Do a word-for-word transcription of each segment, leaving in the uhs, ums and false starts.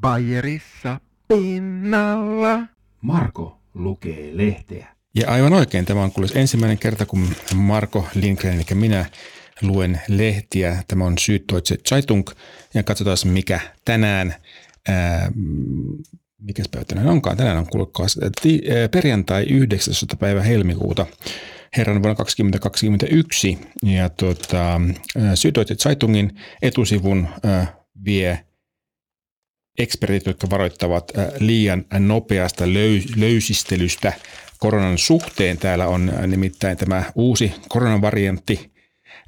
Bayerissa pinnalla. Marko lukee lehteä. Ja aivan oikein, tämä on kuules ensimmäinen kerta, kun Marko Lindgren, eli minä, luen lehtiä. Tämä on Süddeutsche Zeitung, ja katsotaan mikä tänään, ää, mikäs päivä tänään onkaan. Tänään on kuulkaas perjantai yhdeksästoista päivä helmikuuta. Herran vuonna kaksituhattakaksikymmentäyksi, ja tuota, Süddeutsche Zeitungin etusivun äh, vie ekspertit, jotka varoittavat äh, liian nopeasta löy- löysistelystä koronan suhteen. Täällä on äh, nimittäin tämä uusi koronavariantti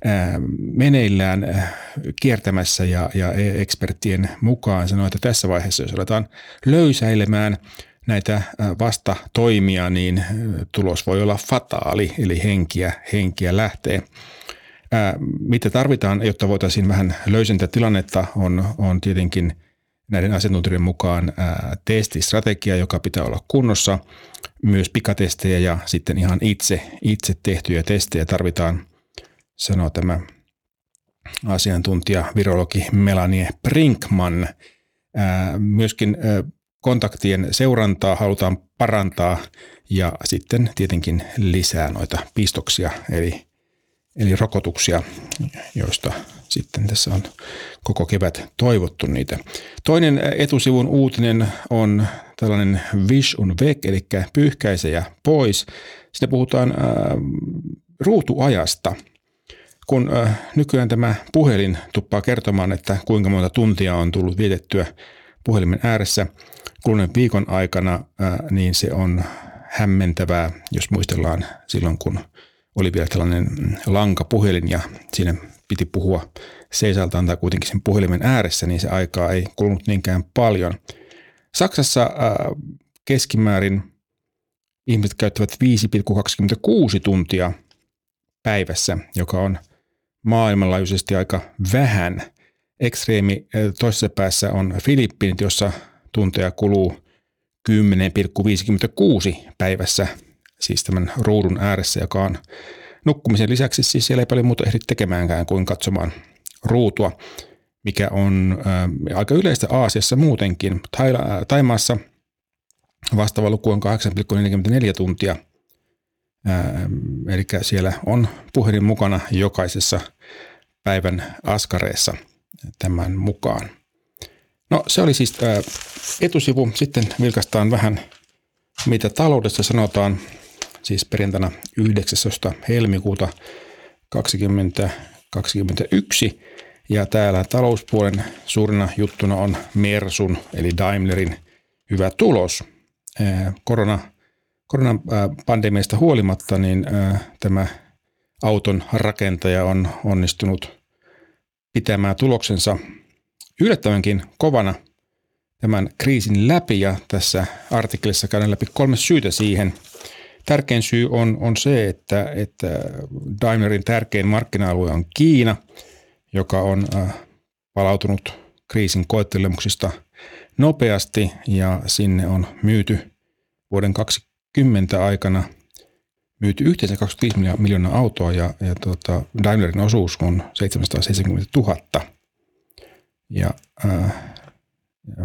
äh, meneillään äh, kiertämässä, ja, ja ekspertien mukaan sanoo, että tässä vaiheessa, jos aletaan löysäilemään näitä vastatoimia, niin tulos voi olla fataali, eli henkiä, henkiä lähtee. Ää, mitä tarvitaan, jotta voitaisiin vähän löysentää tilannetta, on, on tietenkin näiden asiantuntijoiden mukaan ää, testistrategia, joka pitää olla kunnossa. Myös pikatestejä ja sitten ihan itse, itse tehtyjä testejä tarvitaan, sanoo tämä asiantuntija, virologi Melanie Brinkman. Ää, myöskin ää, kontaktien seurantaa halutaan parantaa, ja sitten tietenkin lisää noita pistoksia, eli, eli rokotuksia, joista sitten tässä on koko kevät toivottu niitä. Toinen etusivun uutinen on tällainen Wisch und weg, eli pyyhkäise ja pois. Siinä puhutaan äh, ruutuajasta, kun äh, nykyään tämä puhelin tuppaa kertomaan, että kuinka monta tuntia on tullut vietettyä puhelimen ääressä kuluneen viikon aikana, niin se on hämmentävää, jos muistellaan silloin, kun oli vielä tällainen lankapuhelin ja siinä piti puhua seisaltaan tai kuitenkin sen puhelimen ääressä, niin se aikaa ei kulunut niinkään paljon. Saksassa keskimäärin ihmiset käyttävät viisi pilkku kaksikymmentäkuusi tuntia päivässä, joka on maailmanlaajuisesti aika vähän. Ekstreemi toisessa päässä on Filippiinit, jossa tunteja kuluu kymmenen pilkku viisikymmentäkuusi päivässä, siis tämän ruudun ääressä, joka on nukkumisen lisäksi, siis siellä ei paljon muuta ehdi tekemäänkään kuin katsomaan ruutua, mikä on äh, aika yleistä Aasiassa muutenkin. Taimaassa vastaava luku on kahdeksan pilkku neljäkymmentäneljä tuntia, äh, eli siellä on puhelin mukana jokaisessa päivän askareessa tämän mukaan. No, se oli siis ää, etusivu. Sitten vilkaistaan vähän, mitä taloudessa sanotaan. Siis perjantaina yhdeksästoista helmikuuta kaksituhattakaksikymmentäyksi. Ja täällä talouspuolen suurena juttuna on Mersun, eli Daimlerin, hyvä tulos. Ää, korona, koronan ää, pandemiasta huolimatta, niin ää, tämä auton rakentaja on onnistunut pitämään tuloksensa yllättävänkin kovana tämän kriisin läpi, ja tässä artikkelissa käydään läpi kolme syytä siihen. Tärkein syy on, on se, että, että Daimlerin tärkein markkina-alue on Kiina, joka on äh, palautunut kriisin koettelemuksista nopeasti, ja sinne on myyty vuoden kaksikymmentä aikana myyty yhteensä kaksikymmentäviisi miljoonaa autoa, ja, ja tuota, Daimlerin osuus on seitsemänsataaseitsemänkymmentätuhatta. Ja äh,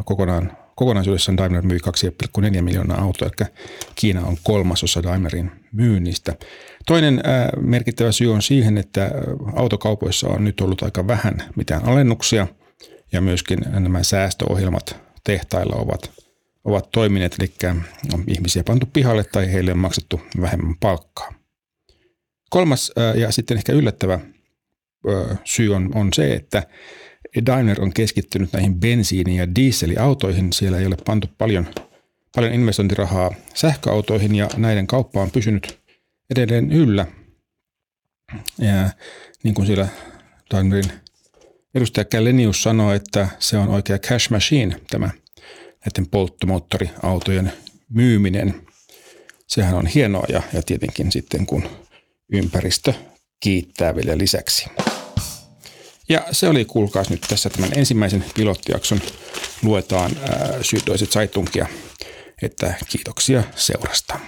kokonaan, kokonaisuudessaan Daimler myi kaksi pilkku neljä miljoonaa autoa, eli Kiina on kolmasosa Daimlerin myynnistä. Toinen äh, merkittävä syy on siihen, että autokaupoissa on nyt ollut aika vähän mitään alennuksia, ja myöskin nämä säästöohjelmat tehtailla ovat, ovat toimineet, eli on ihmisiä pantu pihalle tai heille on maksettu vähemmän palkkaa. Kolmas äh, ja sitten ehkä yllättävä äh, syy on, on se, että Daimler on keskittynyt näihin bensiini- ja dieseliautoihin. Siellä ei ole pantu paljon, paljon investointirahaa sähköautoihin, ja näiden kauppa on pysynyt edelleen yllä. Ja niin kuin siellä Daimlerin edustaja Kellenius sanoi, että se on oikea cash machine, tämä näiden polttomoottoriautojen myyminen. Sehän on hienoa, ja, ja tietenkin sitten kun ympäristö kiittää vielä lisäksi. Ja se oli, kuulkaas nyt tässä tämän ensimmäisen pilottijakson, luetaan Süddeutsche Zeitungia, että kiitoksia seurasta.